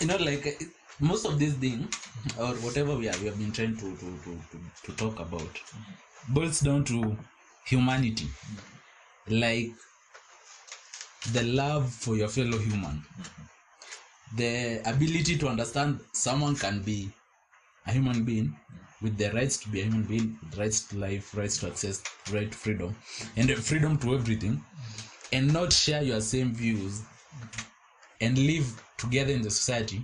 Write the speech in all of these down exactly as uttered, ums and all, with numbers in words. you know, like most of this thing or whatever we are we have been trying to to to, to, to talk about boils down to humanity, like the love for your fellow human, the ability to understand someone can be a human being with the rights to be a human being, rights to life, rights to access, right to freedom, and the freedom to everything, and not share your same views and live together in the society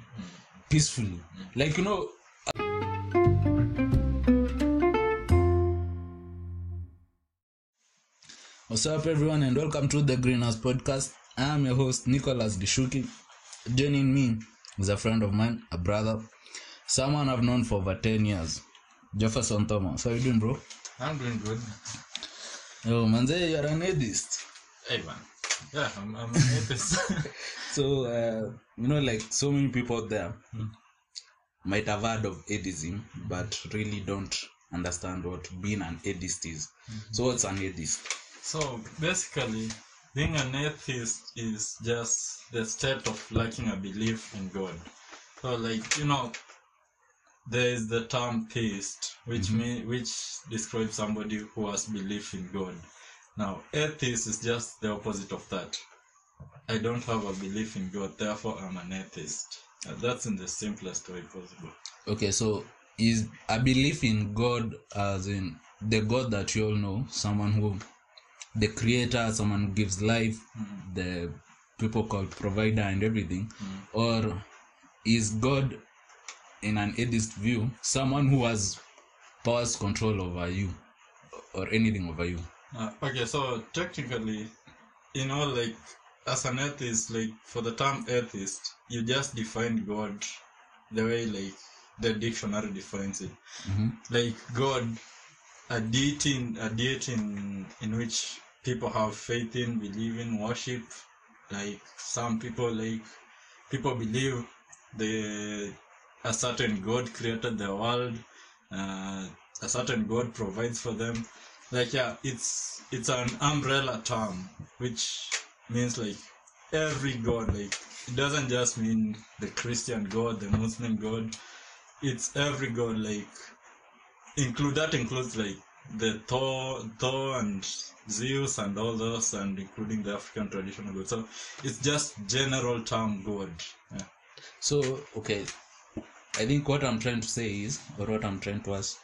peacefully. Like, you know, what's up everyone, and welcome to the Greenhouse podcast. I'm your host Nicolas Deshuki. Joining me is a friend of mine, a brother, someone I've known for over ten years, Jefferson Thomas. How are you doing, bro? I'm doing good. Oh, manze, you're an atheist. Hey, man. Yeah, I'm, I'm an atheist. So, uh, you know, like so many people out there hmm. might have heard of atheism, but really don't understand what being an atheist is. Mm-hmm. So, what's an atheist? So, basically, being an atheist is just the state of lacking a belief in God. So, like, you know, there is the term theist, which mm-hmm. mean, which describes somebody who has belief in God. Now, atheist is just the opposite of that. I don't have a belief in God, therefore I'm an atheist. And that's in the simplest way possible. Okay, so is a belief in God as in the God that you all know, someone who, the creator, someone who gives life, mm-hmm. the people called provider and everything, mm-hmm. or is God, in an atheist view, someone who has powers, control over you or anything over you? Uh, okay, so technically, you know, like as an atheist, like for the term atheist, you just define God the way like the dictionary defines it. Mm-hmm. Like God, a deity, in, a deity in, in which people have faith in, believe in, worship. Like some people, like people believe they. A certain God created the world, uh, a certain God provides for them. Like, yeah, it's it's an umbrella term, which means like every God. Like, it doesn't just mean the Christian God, the Muslim God. It's every God. Like, include that includes like the Thor, Thor and Zeus and all those, and including the African traditional God. So it's just general term God. Yeah. So okay. I think what I'm trying to say is, or what I'm trying to ask,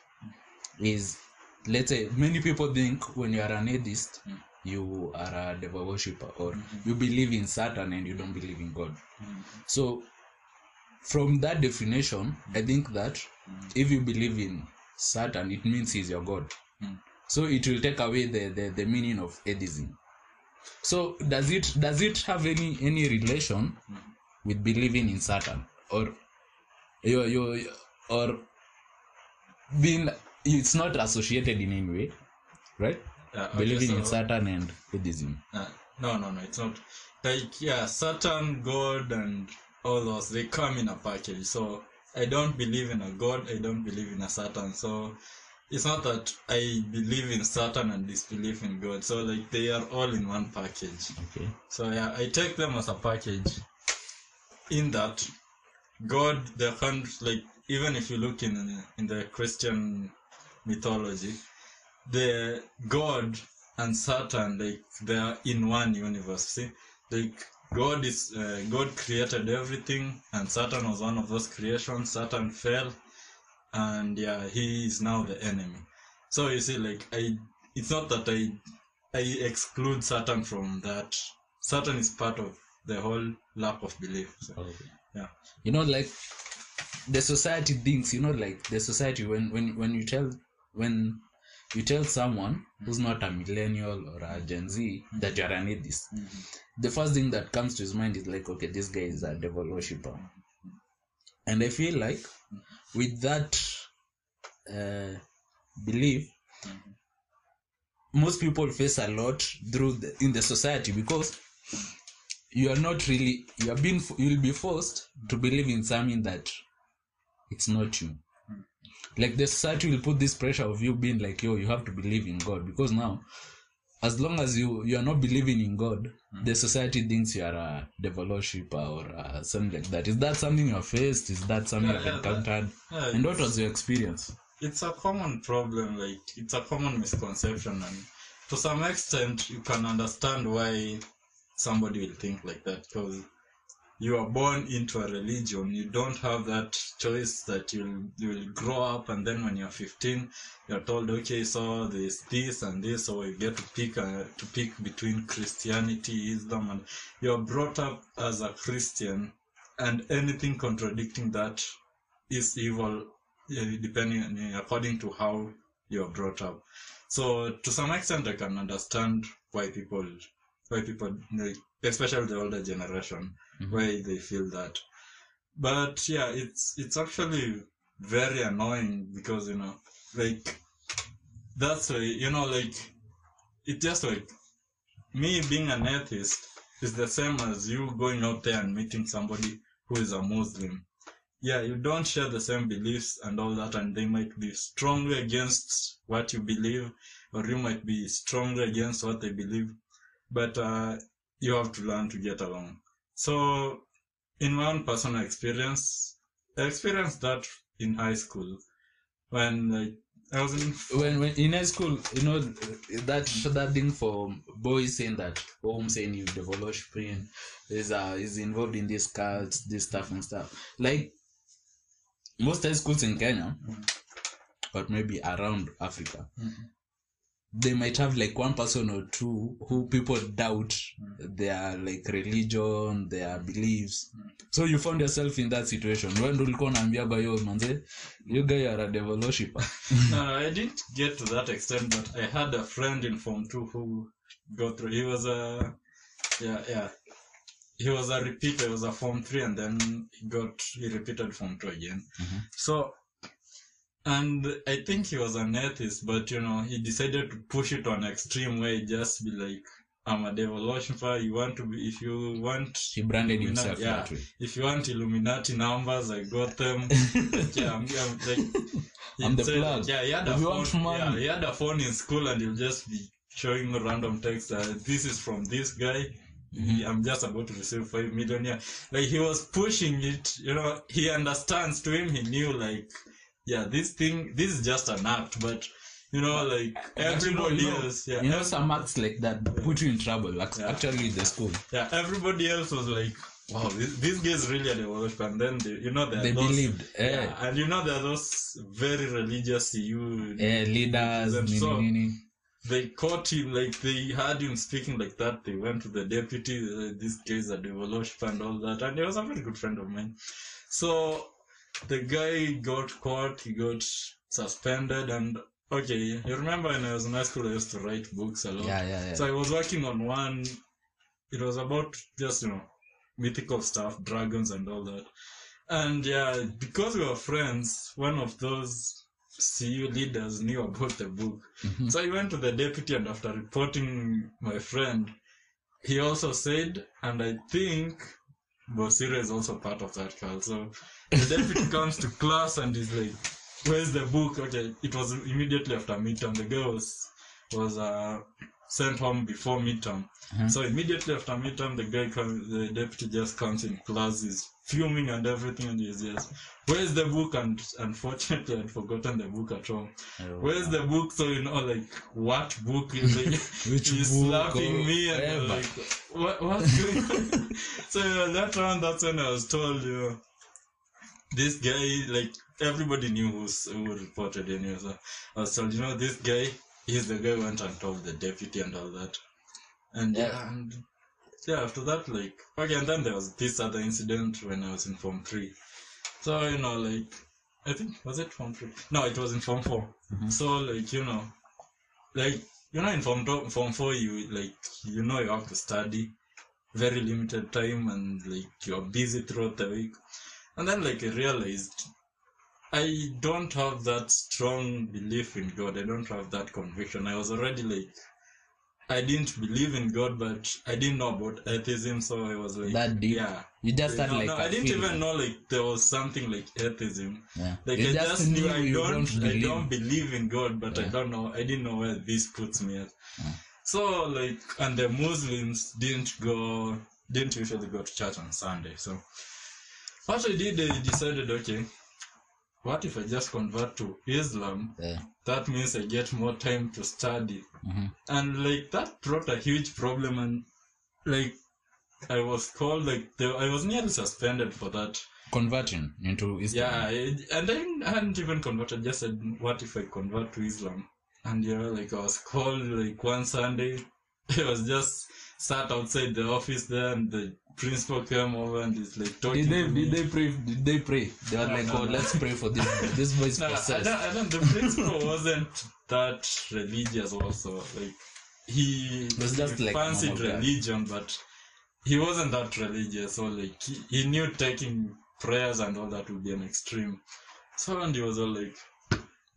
is, let's say, many people think when you are an atheist, mm. you are a devil worshipper, or mm-hmm. you believe in Satan and you don't believe in God. Mm-hmm. So, from that definition, I think that mm-hmm. if you believe in Satan, it means he's your God. Mm-hmm. So, it will take away the, the, the meaning of atheism. So, does it does it have any, any relation mm-hmm. with believing in Satan? Or... You, you, or being, it's not associated in any way, right? Uh, okay, Believing so, in Satan and atheism. Uh, no, no, no, it's not. Like, yeah, Satan, God, and all those, they come in a package. So, I don't believe in a God, I don't believe in a Satan. So, it's not that I believe in Satan and disbelieve in God. So, like, they are all in one package. Okay. So, yeah, I take them as a package in that God, the hand, like even if you look in in the Christian mythology, the God and Satan, like they are in one universe. See, like God is uh, God created everything, and Satan was one of those creations. Satan fell, and yeah, he is now the enemy. So you see, like I, it's not that I, I exclude Satan from that. Satan is part of the whole lack of belief. So. Okay. Yeah. You know, like the society thinks, you know, like the society when, when, when you tell when you tell someone mm-hmm. who's not a millennial or a Gen Z mm-hmm. that you're an atheist, mm-hmm. the first thing that comes to his mind is like, okay, this guy is a devil worshipper. Mm-hmm. And I feel like mm-hmm. with that uh, belief, mm-hmm. most people face a lot through the, in the society because you are not really, you are being, you'll be forced to believe in something that it's not you. Like the society will put this pressure of you being like, yo, you have to believe in God because now as long as you, you are not believing in God, mm. the society thinks you are a devil worshiper or uh, something like that. Is that something you have faced? Is that something yeah, you have encountered? Yeah, yeah, and what was your experience? It's a common problem, like, it's a common misconception, and to some extent, you can understand why somebody will think like that, because you are born into a religion. You don't have that choice that you'll, you'll grow up and then when you're fifteen, you're told, okay, so there's this and this, or you get to pick, uh, to pick between Christianity, Islam, and you're brought up as a Christian, and anything contradicting that is evil, depending, according to how you're brought up. So to some extent, I can understand why people, why people, especially the older generation, mm-hmm. why they feel that. But yeah, it's it's actually very annoying because, you know, like, that's why, you know, like, it's just like, me being an atheist is the same as you going out there and meeting somebody who is a Muslim. Yeah, you don't share the same beliefs and all that, and they might be strongly against what you believe, or you might be strongly against what they believe, but uh, you have to learn to get along. So, in my own personal experience, I experienced that in high school, when like, I was in... When, when in high school, you know, that that thing for boys saying that, oh, I'm saying you devil worshipping, is, uh, is involved in this cult, this stuff and stuff. Like, most high schools in Kenya, mm-hmm. but maybe around Africa, mm-hmm. they might have like one person or two who people doubt mm-hmm. their like religion, their beliefs. Mm-hmm. So you found yourself in that situation. When do you go and be about manze? You guys are a devil worshipper. No, I didn't get to that extent, but I had a friend in Form Two who got through. He was a yeah yeah. He was a repeater, he was a Form three, and then he got, he repeated Form two again. Mm-hmm. So, and I think he was an atheist, but, you know, he decided to push it to an extreme way, just be like, I'm a devil worshiper, you want to be, if you want... He branded himself yeah, that way. If you want Illuminati numbers, I got them. yeah, I'm, I'm like... I'm the said, plug. Yeah, he had, a phone, yeah, he had a phone in school, and he'll just be showing random text, uh, this is from this guy. Mm-hmm. I'm just about to receive five million. Yeah. Like, he was pushing it, you know, he understands, to him, he knew, like, yeah, this thing, this is just an act, but, you know, like, everybody else, yeah. You know, some acts like that put you in trouble, like, yeah. actually, in the school. Yeah, everybody else was like, wow, this, this guy's really a developer, and then, they, you know, there are they those, believed, eh. yeah, and you know, there are those very religious, you, eh, leaders, and so, nini, nini. They caught him, like, they heard him speaking like that. They went to the deputy, uh, this guy's a devil worshiper and all that. And he was a very good friend of mine. So, the guy got caught, he got suspended, and, okay, you remember when I was in high school, I used to write books a lot. Yeah, yeah, yeah. So, I was working on one, it was about just, you know, mythical stuff, dragons and all that. And, yeah, because we were friends, one of those... C U leaders knew about the book. Mm-hmm. So I went to the deputy, and after reporting my friend, he also said, and I think Bosira is also part of that cult. So the deputy comes to class and is like, where's the book? Okay, it was immediately after midterm. The girl was, was uh, sent home before midterm. Mm-hmm. So immediately after midterm, the guy comes, the deputy just comes in class, is fuming and everything, and he's just, where's the book? And unfortunately, I'd forgotten the book at home. Oh, where's wow. the book? So, you know, like, what book is it? Which he's book slapping me, and I'm like, what, what's going on? So, you know, that round, that's when I was told, you know, this guy, like, everybody knew who's, who reported anyway. So I was told, you know, this guy, he's the guy who went and told the deputy and all that. And, yeah. yeah and, Yeah, after that, like, okay, and then there was this other incident when I was in Form three. So, you know, like, I think, was it Form three? No, it was in Form four. Mm-hmm. So, like, you know, like, you know, in Form two, Form four, you, like, you know, you have to study very limited time, and, like, you're busy throughout the week. And then, like, I realized I don't have that strong belief in God. I don't have that conviction. I was already, like... I didn't believe in God, but I didn't know about atheism, so I was like... That deep? Yeah. You just had no, like... No, I didn't even like... know, like, there was something like atheism. Yeah. Like, you I just, just knew I don't, don't I don't believe in God, but yeah. I don't know, I didn't know where this puts me at. Yeah. So like, and the Muslims didn't go, didn't usually go to church on Sunday. So what they did, they decided, okay, what if I just convert to Islam? Yeah. That means I get more time to study. Mm-hmm. And like that brought a huge problem, and like I was called, like the, I was nearly suspended for that. Converting into Islam. Yeah, and then I hadn't even converted, just said, what if I convert to Islam? And you know, like I was called like one Sunday, I was just sat outside the office there, and the principal came over and is like talking. Did they, to me. Did they pray? Did they pray? They were no, like, no, oh, no. let's pray for this. This boy is no, possessed. I don't, I don't, the principal wasn't that religious. Also, like he, he just fancied like religion, guy. But he wasn't that religious. So like he, he knew taking prayers and all that would be an extreme. So and he was all like,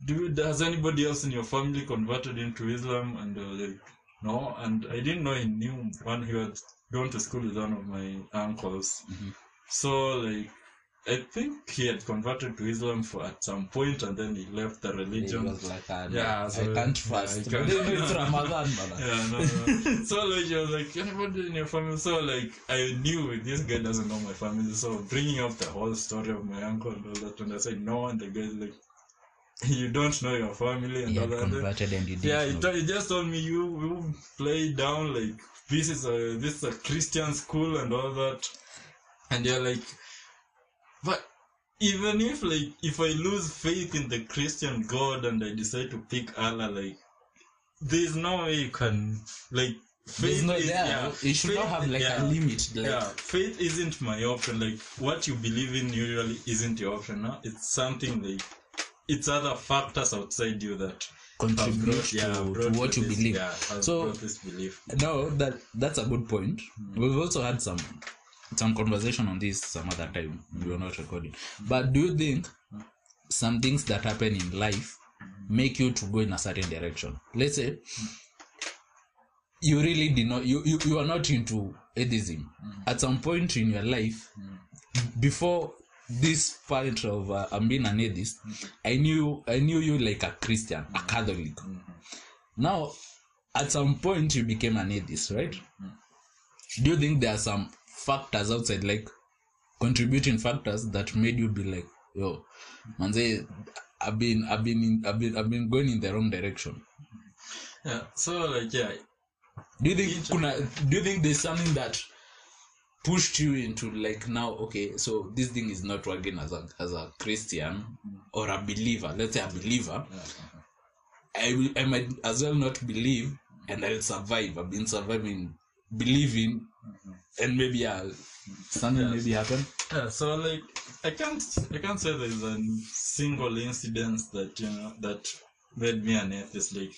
"Dude, has anybody else in your family converted into Islam?" And they were like, no, and I didn't know he knew one. He was going to school with one of my uncles. Mm-hmm. So, like, I think he had converted to Islam for at some point, and then he left the religion. He was like, I, yeah, so, I can't fast. Yeah, I can't. It's Ramadan, brother. Yeah, no, no. So, like, he was like, anybody in your family? So, like, I knew this guy doesn't know my family. So, bringing up the whole story of my uncle and all that, and I said no, and the guy's like, you don't know your family and all that. And you yeah, he, t- he just told me you you play down like this is a this is a Christian school and all that, and you're like, but even if like if I lose faith in the Christian God and I decide to pick Allah, like there's no way you can like faith. No, is, yeah, yeah, it should faith, not have like yeah, a limit. Like. Yeah, faith isn't my option. Like what you believe in usually isn't your option. No, it's something like. It's other factors outside you that contribute brought, yeah, to, to what you this, believe. Yeah, so belief. No, that that's a good point. Mm. We've also had some some conversation on this some other time. We were not recording. Mm. But do you think some things that happen in life make you to go in a certain direction? Let's say you really did not you you, you are not into atheism. Mm. At some point in your life, mm. before this part of uh, I'm being an atheist, mm-hmm. I knew I knew you like a Christian, mm-hmm. a Catholic. Mm-hmm. Now, at some point you became an atheist, right? Mm-hmm. Do you think there are some factors outside, like contributing factors, that made you be like, yo, manze, I've been I've been in, I've been I've been going in the wrong direction? Yeah. So like yeah. Do you think kuna, do you think there's something that pushed you into like, now, okay, so this thing is not working as a as a Christian or a believer? Let's say a believer, yeah, okay. I will, I might as well not believe, and I'll survive. I've been surviving believing, mm-hmm. and maybe I'll, something yeah, maybe happen. Yeah, so like I can't I can't say there's a single incident that you know that made me an atheist. Like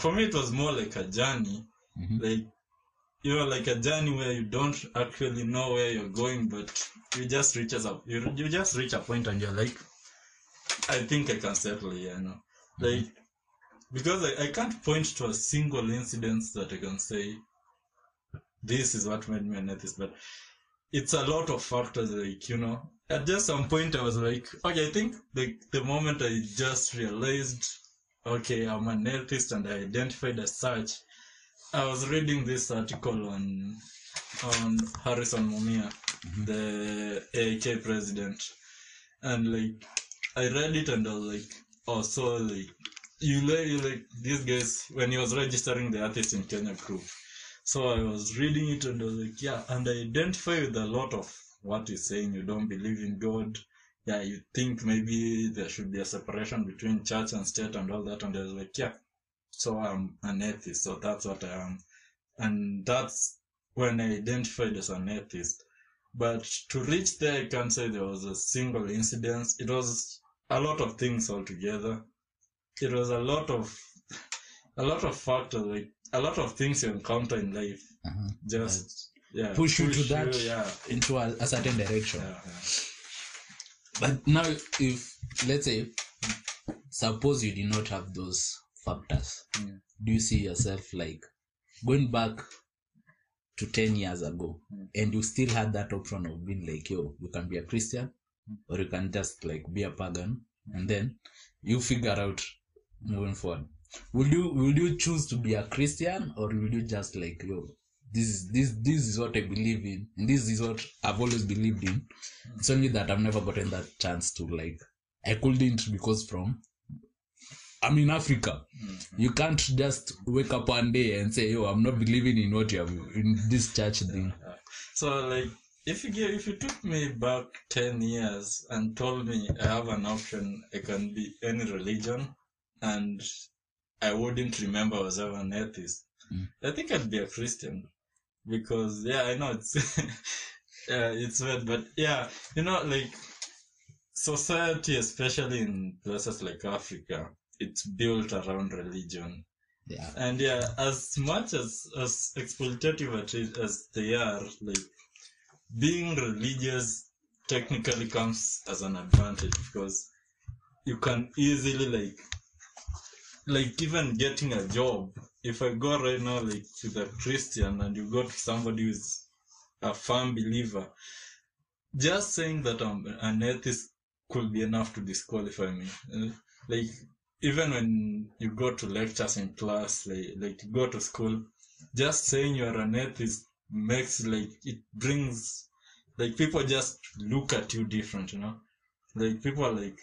for me, it was more like a journey, mm-hmm. like. You know, like a journey where you don't actually know where you're going, but you just reach a you, you just reach a point and you're like, I think I can settle here, you know, mm-hmm. like because I, I can't point to a single incident that I can say this is what made me an atheist, but it's a lot of factors. Like you know, at just some point I was like, okay, I think like the moment I just realized, okay, I'm an atheist and I identified as such. I was reading this article on on Harrison Mumia, mm-hmm. the A I K president, and like I read it and I was like, oh, so like you like these guys when he was registering the Atheists in Kenya group. So I was reading it and I was like, yeah, and I identify with a lot of what he's saying. You don't believe in God. Yeah, you think maybe there should be a separation between church and state and all that. And I was like, yeah. So I'm an atheist, so that's what I am. And that's when I identified as an atheist. But to reach there, I can't say there was a single incident. It was a lot of things altogether. It was a lot of, a lot of factors, like a lot of things you encounter in life. Uh-huh. Just yeah, push, push you to you, that, yeah. into a, a certain direction. Yeah, yeah. But now, if, let's say, suppose you did not have those factors. Yeah. Do you see yourself like going back to ten years ago, yeah. and you still had that option of being like, yo, you can be a Christian, or you can just like be a pagan, and then you figure out moving forward? Will you will you choose to be a Christian, or will you just like, yo, this is this this is what I believe in, and this is what I've always believed in. It's only that I've never gotten that chance to, like, I couldn't, because from I'm in Africa. Mm-hmm. You can't just wake up one day and say, yo, I'm not believing in what you have in this church thing. So like, if you give, if you took me back ten years and told me I have an option, it can be any religion, and I wouldn't remember I was ever an atheist, mm. I think I'd be a Christian, because yeah, I know it's yeah, it's weird, but yeah, you know, like society, especially in places like Africa, it's built around religion. Yeah, and yeah, as much as as exploitative as they are, like, being religious technically comes as an advantage, because you can easily, like, like even getting a job. If I go right now, like, to the Christian, and you go to somebody who's a firm believer, just saying that I'm an atheist could be enough to disqualify me. Like, even when you go to lectures in class, like, like you go to school, just saying you're an atheist makes, like, it brings, like, people just look at you different, you know, like people are like,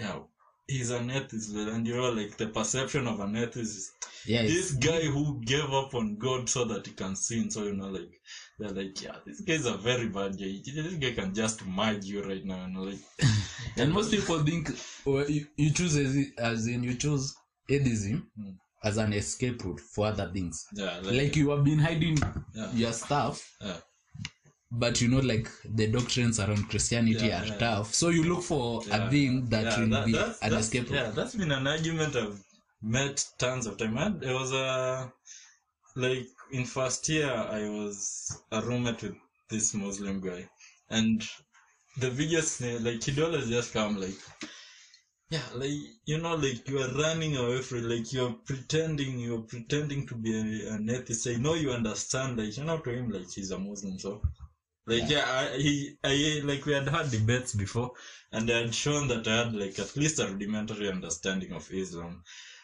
yeah, he's an atheist, and you know, like the perception of an atheist is, yeah, this guy who gave up on God so that he can sin. So, you know, like, they're like, yeah, this guy's a very bad guy, this guy can just murder you right now, you know, like and most people think, well, you, you choose as, as in you choose atheism mm. as an escape route for other things. Yeah, like, like you have been hiding yeah. your stuff, yeah. but you know, like the doctrines around Christianity yeah, are yeah. tough, so you look for yeah. a thing that yeah, will that, be that's, an that's, escape route. Yeah, that's been an argument I've met tons of time. I, it was a, like in first year, I was a roommate with this Muslim guy, and the biggest, like, he'd always just come like, yeah, like, you know, like, you are running away from, like, you're pretending, you're pretending to be a, an atheist. I know you understand, like, you know, to him, like, he's a Muslim, so, like, yeah, yeah I, he, I, like, we had had debates before, and I had shown that I had, like, at least a rudimentary understanding of Islam,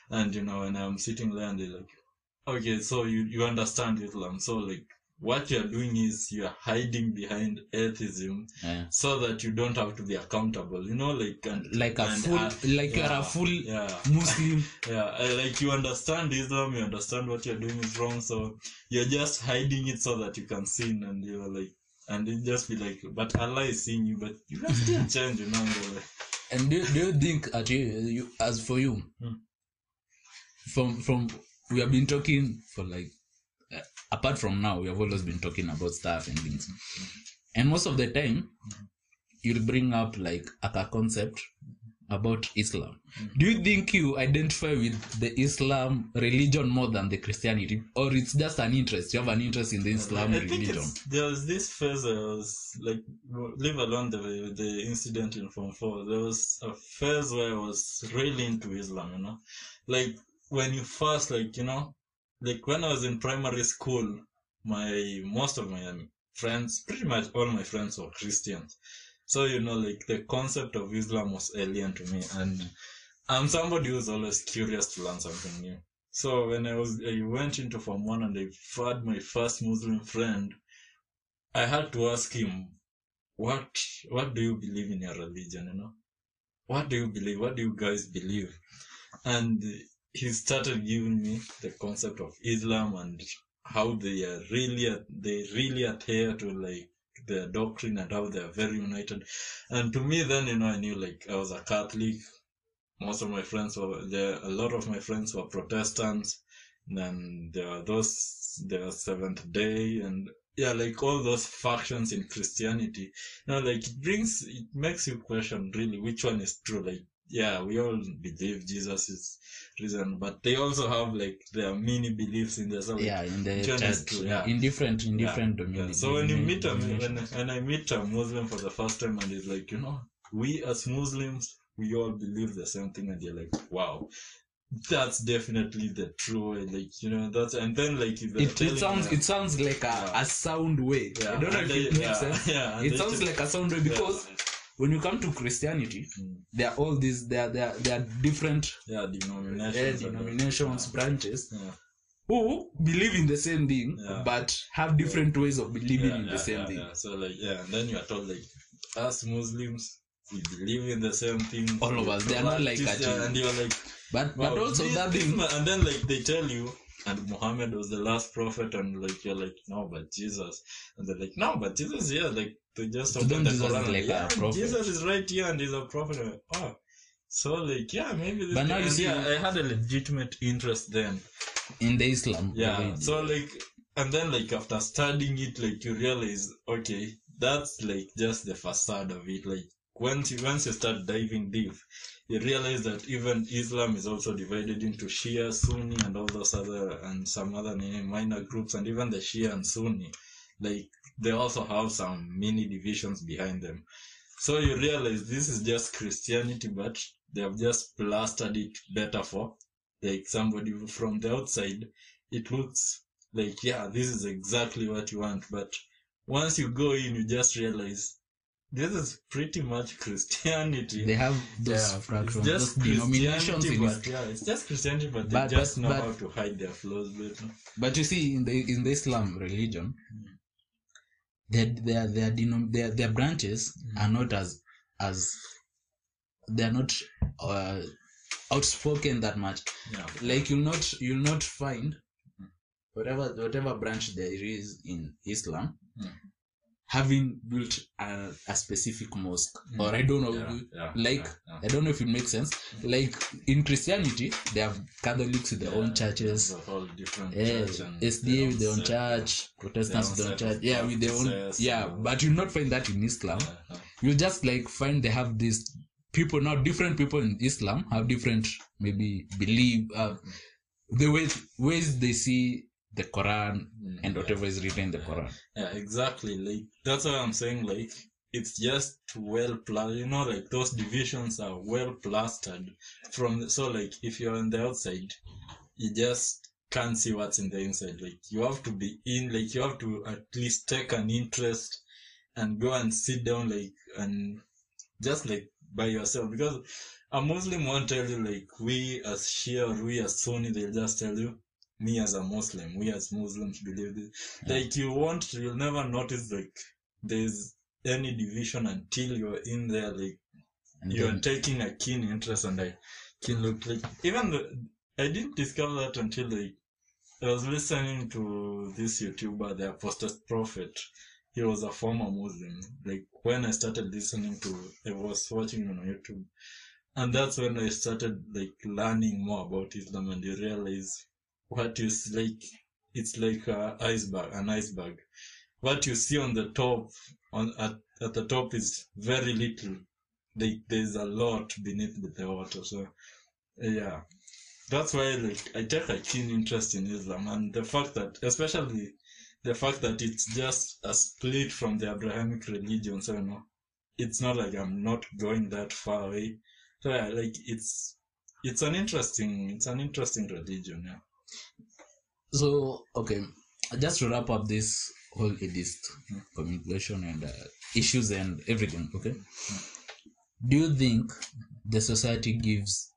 and, you know, and I'm sitting there, and they're like, okay, so you, you understand Islam, so, like, what you're doing is you're hiding behind atheism yeah. so that you don't have to be accountable, you know, like, and, like a and full, uh, like yeah, you're a full yeah. Muslim. yeah, like you understand Islam, you understand what you're doing is wrong, so you're just hiding it so that you can sin, and you're like, and it just be like, but Allah is seeing you, but you can still change, you know. Like, and do, do you think, actually, as for you, hmm. from, from, we have been talking for like, Uh, apart from now, we have always been talking about stuff and things, and most of the time you'll bring up like a concept about Islam. Do you think you identify with the Islam religion more than the Christianity, or it's just an interest? You have an interest in the Islam I religion? Think it's, there was this phase I was like, leave alone the the incident in Form Four. There was a phase where I was really into Islam, you know, like when you first, like, you know. Like when I was in primary school, my most of my friends, pretty much all my friends were Christians. So, you know, like the concept of Islam was alien to me, and I'm somebody who's always curious to learn something new. So when I was, I went into Form One and I had my first Muslim friend, I had to ask him, what, what do you believe in your religion? You know, what do you believe? What do you guys believe? And he started giving me the concept of Islam and how they are really, they really adhere to like their doctrine and how they are very united. And to me then, you know, I knew like I was a Catholic. Most of my friends were there. A lot of my friends were Protestants. And then there are those, there are Seventh Day and yeah, like all those factions in Christianity. You know, like it brings, it makes you question really which one is true. Like, yeah, we all believe Jesus is risen, but they also have like their many beliefs in their self. Yeah, in the church, yeah. in different, in yeah. different communities. Yeah. So when you meet a, when, when I meet a Muslim for the first time, and it's like, you know, we as Muslims, we all believe the same thing, and you're like, wow, that's definitely the true way. Like, you know, that's, and then like it, it sounds, me, it sounds like a, yeah. a sound way. Yeah. I don't know and if they, it makes yeah. sense. Yeah. It sounds just, like a sound way because. Yeah. When you come to Christianity, mm. there are all these, there, there, there are different yeah, denominations, uh, denominations yeah. branches yeah. who believe in the same thing, yeah. but have different ways of believing yeah, in yeah, the same yeah, thing. Yeah. So like, yeah, and then you are told like, us Muslims, we believe in the same thing. All of us, they are not like that. And you are like, but, wow, but also this, that thing. And then like they tell you, and Muhammad was the last prophet, and like you're like, no, but Jesus, and they're like, no, but Jesus, yeah, like they just open the Quran, like, yeah, Jesus is right here, and he's a prophet. Like, oh, so like, yeah, maybe. This but now you see, yeah, I had a legitimate interest then in the Islam. Yeah, already. So like, and then like after studying it, like you realize, okay, that's like just the facade of it. Like once you once you start diving deep, you realize that even Islam is also divided into Shia, Sunni, and all those other, and some other minor groups, and even the Shia and Sunni, like, they also have some mini divisions behind them. So you realize this is just Christianity, but they have just plastered it better for, like, somebody from the outside. It looks like, yeah, this is exactly what you want, but once you go in, you just realize, this is pretty much Christianity. They have those, yeah, fractions, those denominations in it. But, yeah, it's just Christianity, but, but they just but, know but, how to hide their flaws better. But you see, in the in the Islam religion, their their their denom their their branches mm. are not as as they are not uh, outspoken that much. Yeah. Like you'll not you'll not find whatever whatever branch there is in Islam. Mm. Having built a, a specific mosque, mm. or I don't know, yeah, yeah, like yeah, yeah. I don't know if it makes sense. Like in Christianity, they have Catholics with their yeah, own churches, a whole different yeah, church and S D A with their own church, Protestants with their own church, yeah, with their own, yeah. But you'll not find that in Islam. Yeah, yeah. You'll just like find they have these people now. Different people in Islam have different maybe believe uh, the way ways they see the Quran and whatever yeah. is written in the Quran. Yeah, exactly. Like that's what I'm saying. Like it's just well plastered. You know, like those divisions are well plastered from. The, so like if you're on the outside, you just can't see what's in the inside. Like you have to be in. Like you have to at least take an interest and go and sit down. Like and just like by yourself, because a Muslim won't tell you like we as Shia or we as Sunni. They'll just tell you, me as a Muslim, we as Muslims believe this. Yeah. Like you won't, you'll never notice like there's any division until you're in there. Like and you're then, taking a keen interest, and I can look like even the, I didn't discover that until like I was listening to this YouTuber, the Apostate Prophet. He was a former Muslim. Like when I started listening to, I was watching on YouTube, and that's when I started like learning more about Islam, and you realize. What is like, it's like a iceberg, an iceberg. What you see on the top, on at, at the top is very little. Like there's a lot beneath the water. So, yeah, that's why like I take a keen interest in Islam, and the fact that, especially the fact that it's just a split from the Abrahamic religion. So you know, it's not like I'm not going that far away. So yeah, like it's it's an interesting it's an interesting religion. Yeah. So okay, just to wrap up this whole atheist communication and uh, issues and everything. Okay, do you think the society gives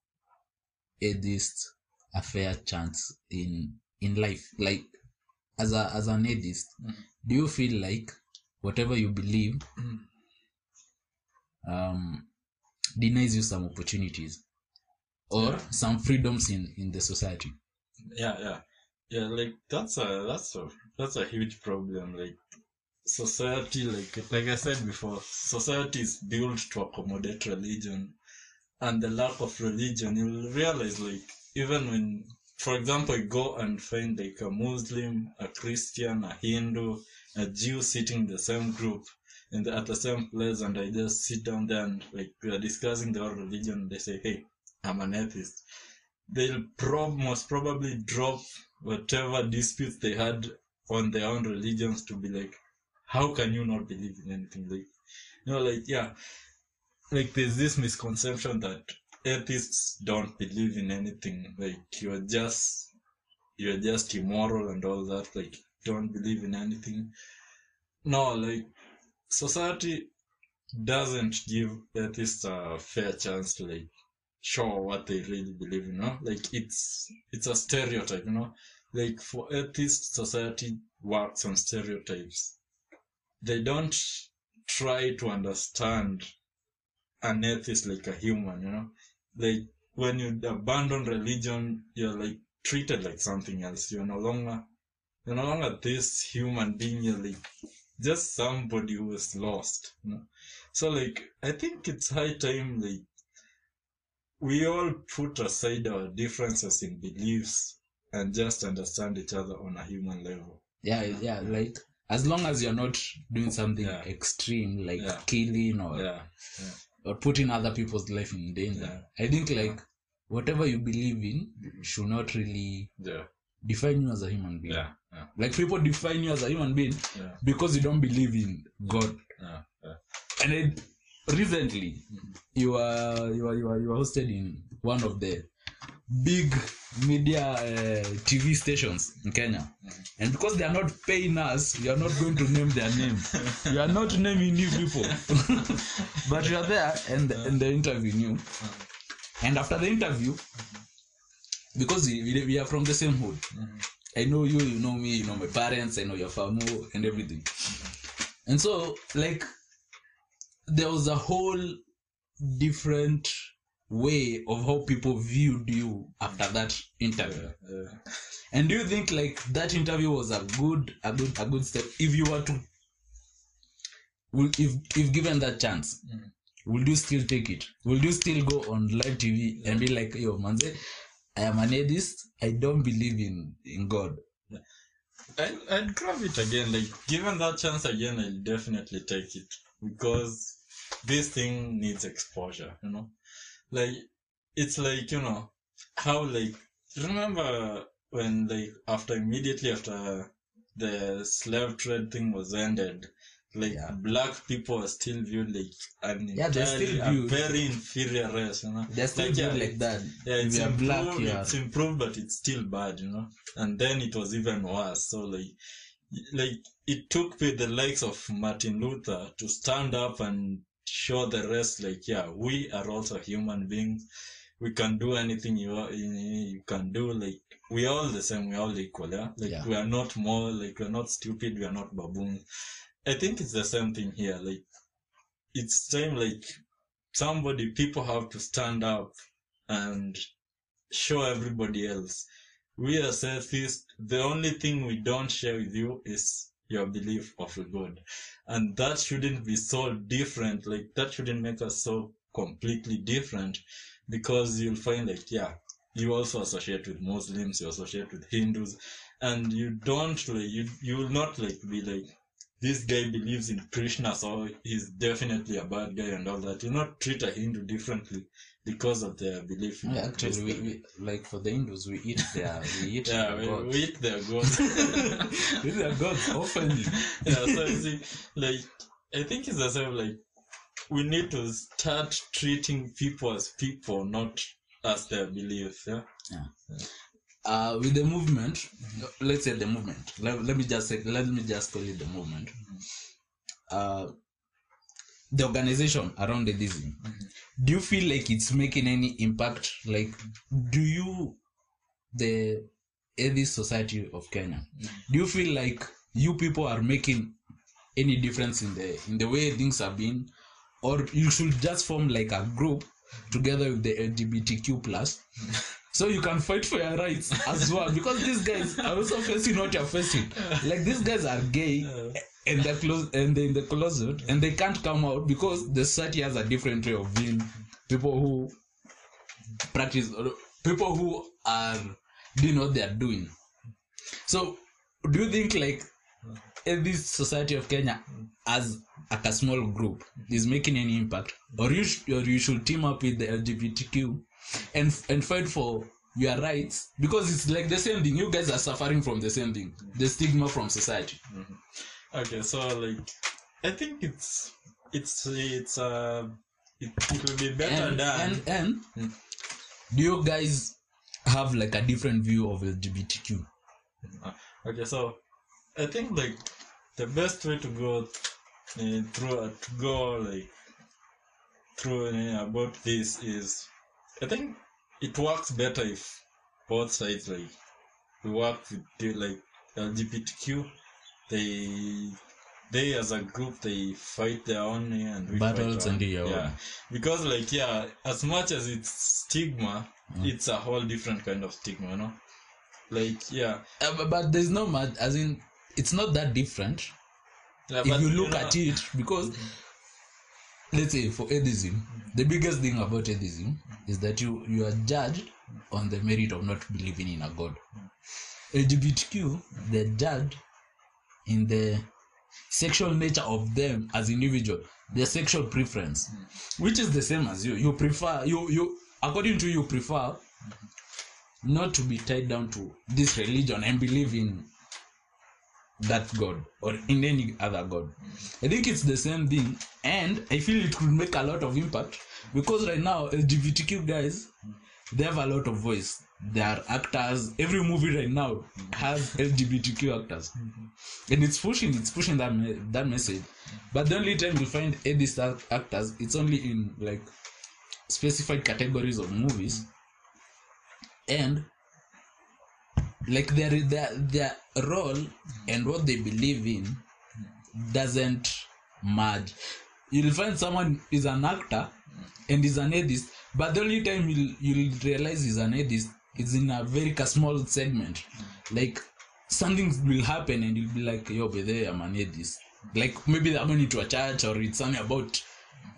atheists a fair chance in in life? Like as a as an atheist, do you feel like whatever you believe um, denies you some opportunities or yeah. some freedoms in in the society? Yeah, yeah, yeah. Like that's a that's a that's a huge problem. Like society, like like I said before, society is built to accommodate religion, and the lack of religion, you will realize like even when, for example, you go and find like a Muslim, a Christian, a Hindu, a Jew sitting in the same group and at the same place, and I just sit down there and like we are discussing their religion. And they say, "Hey, I'm an atheist." They'll prob- most probably drop whatever disputes they had on their own religions to be like, how can you not believe in anything? Like, you know, like, yeah, like there's this misconception that atheists don't believe in anything. Like you're just, you're just immoral and all that. Like don't believe in anything. No, like society doesn't give atheists a fair chance to like show what they really believe, you know? Like it's it's a stereotype, you know? Like for atheists, society works on stereotypes. They don't try to understand an atheist like a human, you know? Like when you abandon religion, you're like treated like something else. You're no longer you're no longer this human being, you're like just somebody who is lost, you know? So like I think it's high time like we all put aside our differences in beliefs and just understand each other on a human level. Yeah, yeah, like as long as you're not doing something yeah. extreme like yeah. killing or yeah. Yeah. or putting other people's life in danger. Yeah. I think like whatever you believe in should not really yeah. define you as a human being. Yeah. Yeah. Like people define you as a human being yeah. because you don't believe in God. Yeah. Yeah. And then recently you were you were you were you were hosted in one of the big media uh, T V stations in Kenya, and because they are not paying us, we are not going to name their name. We are not naming new people, but we are there, and and they interview you. And after the interview, because we, we are from the same hood, I know you, you know me, you know my parents, I know your family and everything, and so like there was a whole different way of how people viewed you after that interview. Yeah, yeah. And do you think like that interview was a good, a good, a good step? If you were to, if if given that chance, mm. would you still take it? Would you still go on live T V and be like, "Yo, manze, I am an atheist. I don't believe in in God." Yeah. I I'd grab it again. Like given that chance again, I'll definitely take it because this thing needs exposure, you know. Like, it's like, you know, how, like, remember when, like, after, immediately after the slave trade thing was ended, like, yeah. black people are still viewed, like, an yeah, entirely, still a viewed. very inferior race, you know? They're still like, viewed yeah, like that. Yeah, it's improved, black, yeah. it's improved, but it's still bad, you know? And then it was even worse, so, like, like, it took with the likes of Martin Luther to stand up and show the rest like yeah we are also human beings, we can do anything you are, you can do, like we are all the same, we are all equal, yeah like yeah. we are not more, like we are not stupid, we are not baboons. I think it's the same thing here. Like it's time like somebody, people have to stand up and show everybody else, we as atheists, the only thing we don't share with you is your belief of God, and that shouldn't be so different. Like that shouldn't make us so completely different, because you'll find like yeah, you also associate with Muslims, you associate with Hindus, and you don't like you you will not like be like this guy believes in Krishna, so he's definitely a bad guy and all that. You not treat a Hindu differently because of their belief. Yeah, actually, we, we, like for the Hindus, we eat their we eat yeah, their we, gods. we eat their gods. We eat their gods often. Yeah, so you see, like I think it's the same. Like we need to start treating people as people, not as their beliefs. Yeah. Yeah. yeah. Uh, with the movement, mm-hmm. let's say the movement. Let, let me just say, let me just call it the movement. Mm-hmm. Uh, the organization around atheism. Mm-hmm. Do you feel like it's making any impact? Like, do you, the Atheist Society of Kenya, do you feel like you people are making any difference in the in the way things have been, or you should just form like a group together with the L G B T Q plus, so you can fight for your rights as well? Because these guys are also facing what you're facing. Like these guys are gay. And they're close, and they're in the closet, and they can't come out because the society has a different way of being. People who practice, people who are doing what they are doing. So, do you think like this Society of Kenya, as like a small group, is making any impact, or you sh- or you should team up with the L G B T Q and and fight for your rights, because it's like the same thing. You guys are suffering from the same thing, the stigma from society. Mm-hmm. Okay, so like, I think it's it's it's uh it, it will be better and, done. And and do you guys have like a different view of L G B T Q? Okay, so I think like the best way to go uh, through uh, to go like true about this is, I think it works better if both sides, like, we work with, like, L G B T Q, they they as a group, they fight their own and we battles and their own. Yeah. Because, like, yeah, as much as it's stigma, mm. it's a whole different kind of stigma, you know? Like, yeah. Uh, but there's no much, as in, it's not that different. Yeah, if you look you know, at it, because, let's say, for atheism, the biggest thing about atheism is that you, you are judged on the merit of not believing in a God. L G B T Q, they're judged in the sexual nature of them as individual, their sexual preference, which is the same as you. You prefer, you, you according to you, prefer not to be tied down to this religion and believe in that God or in any other God. I think it's the same thing, and I feel it could make a lot of impact because right now L G B T Q guys, they have a lot of voice. They are actors. Every movie right now has L G B T Q actors, and it's pushing it's pushing that me- that message. But the only time you find atheist actors, it's only in like specified categories of movies, and like their their their role and what they believe in doesn't merge. You'll find someone is an actor and is an atheist, but the only time you'll you'll realize he's an atheist, it's in a very small segment. Like something will happen and you'll be like, yo, but there I'm an atheist. Like maybe they're going to a church or it's something about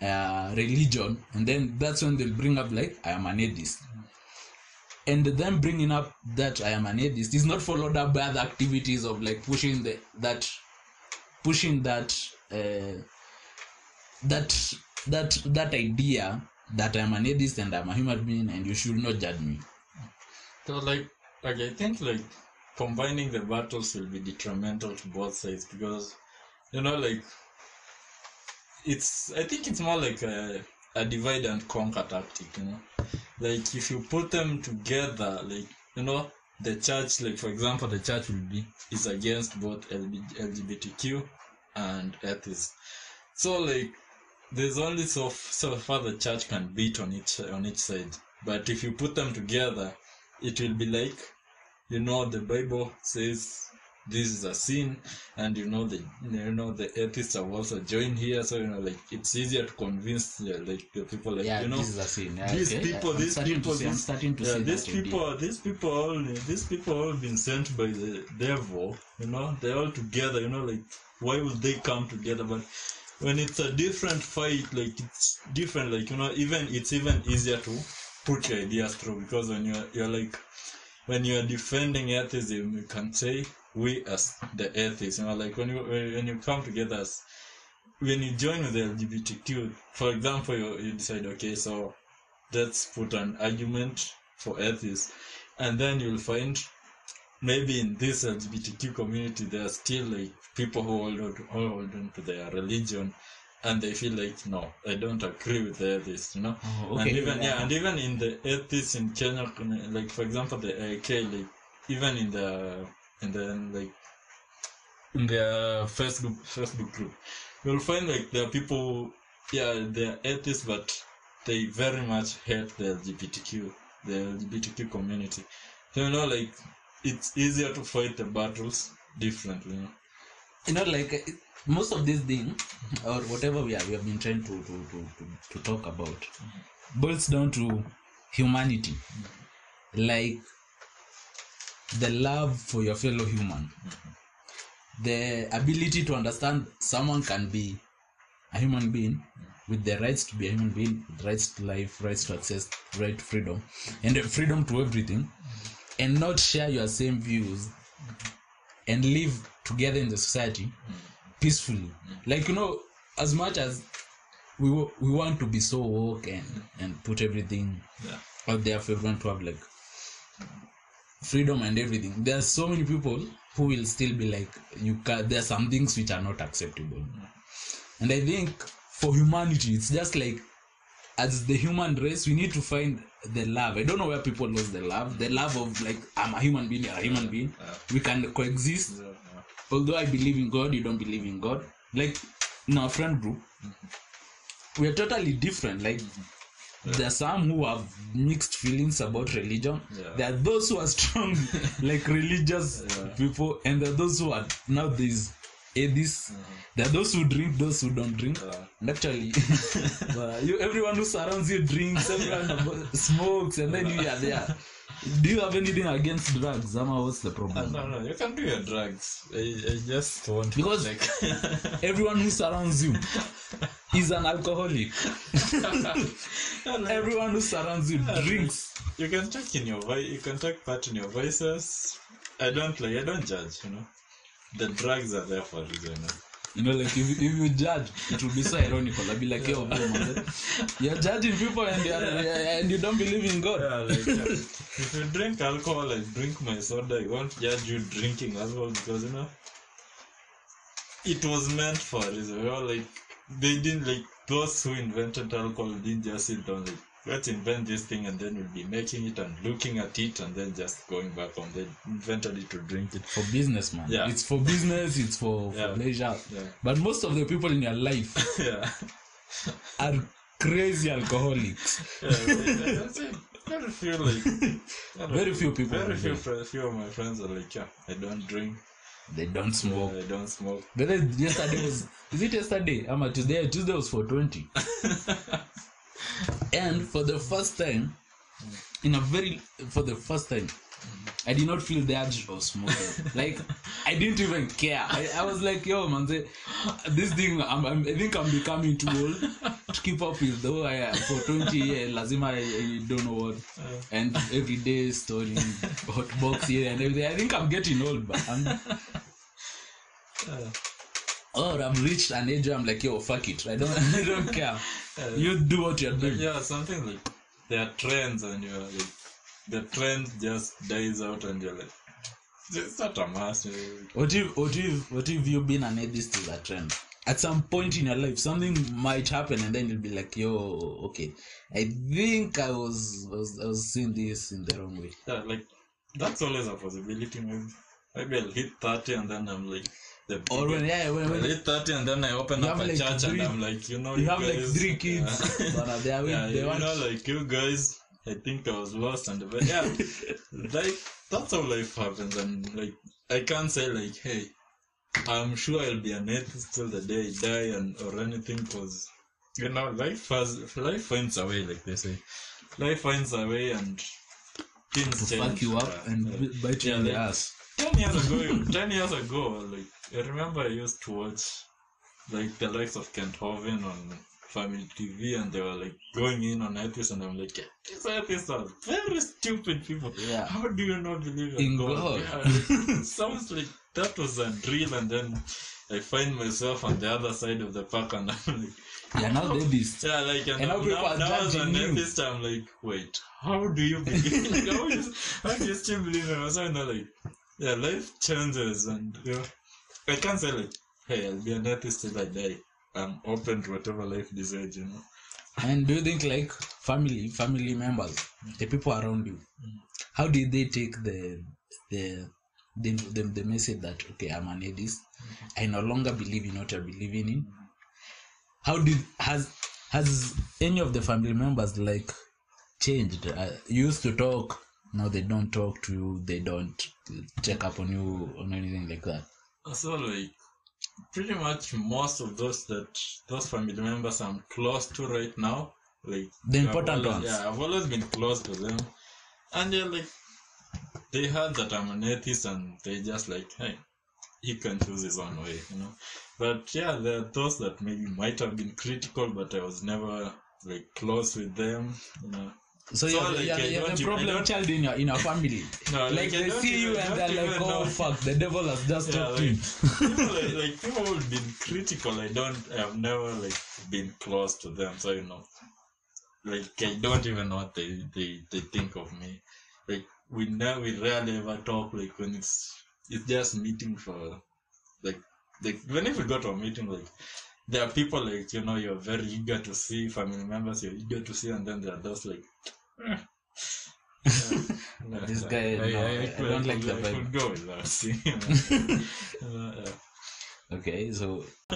uh, religion, and then that's when they'll bring up like, I am an atheist. And then bringing up that I am an atheist is not followed up by other activities of like pushing the that pushing that uh, that that that idea that I'm an atheist and I'm a human being and you should not judge me. So like, like I think like combining the battles will be detrimental to both sides because, you know, like it's I think it's more like a, a divide and conquer tactic, you know. Like if you put them together, like, you know, the church, like for example, the church will be is against both L G B T Q and atheists. So like there's only so so far the church can beat on each on each side. But if you put them together, it will be like, you know, the Bible says this is a sin, and you know the you know the atheists have also joined here, so you know like it's easier to convince yeah, like the people like yeah, you know this is a sin. Yeah, these okay. people, these people, see, these, yeah, these, people these people, all, these people all been sent by the devil. You know, they're all together. You know, like why would they come together? But when it's a different fight, like it's different, like you know, even it's even easier to put your ideas through because when you're you're like when you're defending atheism, you can say we as the atheists, you know, like when you when you come together, as, when you join with the L G B T Q, for example, you, you decide okay, so let's put an argument for atheists, and then you'll find maybe in this L G B T Q community, there are still like people who hold on, who hold on to their religion, and they feel like no, I don't agree with the atheists, you know. Oh, okay. And even yeah, and even in the atheists in Kenya, like for example, the A K, like even in the and then like in their Facebook Facebook group, you'll find like there are people, yeah, they're atheists, but they very much hate the L G B T Q, the L G B T Q community. So you know, like. It's easier to fight the battles differently. You know, like it, most of these things, or whatever we, are, we have been trying to, to, to, to, to talk about, boils down to humanity. Like the love for your fellow human. The ability to understand someone can be a human being with the rights to be a human being, rights to life, rights to access, right to freedom, and the freedom to everything. And not share your same views and live together in the society peacefully. Like, you know, as much as we w- we want to be so woke and, and put everything yeah. out there for everyone to have like freedom and everything, there are so many people who will still be like, you can, there are some things which are not acceptable. And I think for humanity, it's just like, as the human race, we need to find the love. I don't know where people lose the love. The love of like, I'm a human being, you're a human being. We can coexist. Although I believe in God, you don't believe in God. Like in our friend group, we are totally different. Like, yeah. There are some who have mixed feelings about religion. Yeah. There are those who are strong, like religious yeah. people, and there are those who are now these atheists. Mm-hmm. There are those who drink, those who don't drink. Yeah. And actually, you, everyone who surrounds you drinks, everyone smokes, and then you are there. Do you have anything against drugs? Ama, what's the problem? Uh, no, no, you can do your drugs. I, I just want to. Because like... everyone who surrounds you is an alcoholic. Everyone who surrounds you drinks. You can talk in your voice. You can take part in your voices. I don't like. I don't judge. You know, the drugs are there for a reason. You know, like if you, if you judge, it will be so ironical. I'll be like, yeah. Hey, you're judging people and you yeah. and you don't believe in God. Yeah, like, yeah. If you drink alcohol, I drink my soda. I won't judge you drinking alcohol because you know it was meant for a reason. You know, like they didn't like those who invented alcohol didn't just sit down like let's invent this thing and then we'll be making it and looking at it and then just going back on. They invented it to drink it. For business, man. Yeah. It's for business, it's for, yeah. for pleasure. Yeah. But most of the people in your life yeah. are crazy alcoholics. Yeah, that's it. Very few, like... Very few people. Very few, friends, few of my friends are like, yeah, I don't drink. They don't smoke. Yeah, they don't smoke. But then yesterday was... Is it yesterday? I'm at Tuesday. Tuesday was four twenty. And for the first time, in a very, for the first time, I did not feel the urge of smoking. Like, I didn't even care. I, I was like, yo, man, this thing, I'm, I'm, I think I'm becoming too old to keep up with. Though I am for twenty years, lazima, I, I don't know what. And every day, storing hot box here and everything. I think I'm getting old, but I'm... Or I've reached an age where I'm like, yo, fuck it. I don't, I don't care. You do what you're doing. Yeah, something like there are trends and you're like, the trend just dies out and you're like, it's not a mess. What if, what if, what if you've been an atheist to that trend? At some point in your life, something might happen and then you'll be like, yo, okay, I think I was, was, I was seeing this in the wrong way. Yeah, like that's always a possibility. Maybe, maybe I'll hit thirty and then I'm like. Or when, yeah, when, when late thirty and then I open up a like church three, and I'm like, you know, you, you have guys, like three kids, yeah. but they are with, yeah, they you want... know, like you guys, I think I was lost and but yeah, like that's how life happens and like I can't say like, hey, I'm sure I'll be an atheist till the day I die and or anything because you know life has life finds a way like they say, life finds a way and things to change. Fuck you up yeah. and yeah. bite you yeah, in the like, ass. Ten years ago, ten years ago, like. I remember I used to watch like the likes of Kent Hovind on Family T V and they were like going in on atheists and I'm like, yeah, these atheists are very stupid people. Yeah. How do you not believe in God? God. Yeah, it sounds like that was unreal and then I find myself on the other side of the park and I'm like, you're yeah, not atheist. Yeah, like, and, and now, now, now as an atheist, I'm like, wait, how do you believe? Like, how, do you, how do you still believe in myself? And I'm like, yeah, life changes and, you know, I can't say like, hey, I'll be an atheist till I die. I'm open to whatever life decides, you know. And do you think like family, family members, the people around you, how did they take the the the the, the message that okay, I'm an atheist, I no longer believe in what I believe in? How did has has any of the family members like changed? Uh, used to talk, now they don't talk to you, they don't check up on you or anything like that. So like, pretty much most of those that those family members I'm close to right now, like the important always, ones. Yeah, I've always been close to them, and they're like, they heard that I'm an atheist, and they just like, hey, he can choose his own way, you know. But yeah, there are those that maybe might have been critical, but I was never like close with them, you know. So, so you're, like, you're, you're the problem child in your, in your family. No, like, like they see you and they're like, oh, know. Fuck, the devil has just talked to you. Like, people have been critical. I don't, I've never, like, been close to them. So, you know, like, I don't even know what they, they, they think of me. Like, we never, we rarely ever talk, like, when it's, it's just meeting for, like, like, when if we go to a meeting, like, there are people, like, you know, you're very eager to see family members, you're eager to see, and then there are those, like, yeah. No, this guy, I, no, I, I, I could, don't like I the vibe. Go with that. Okay, so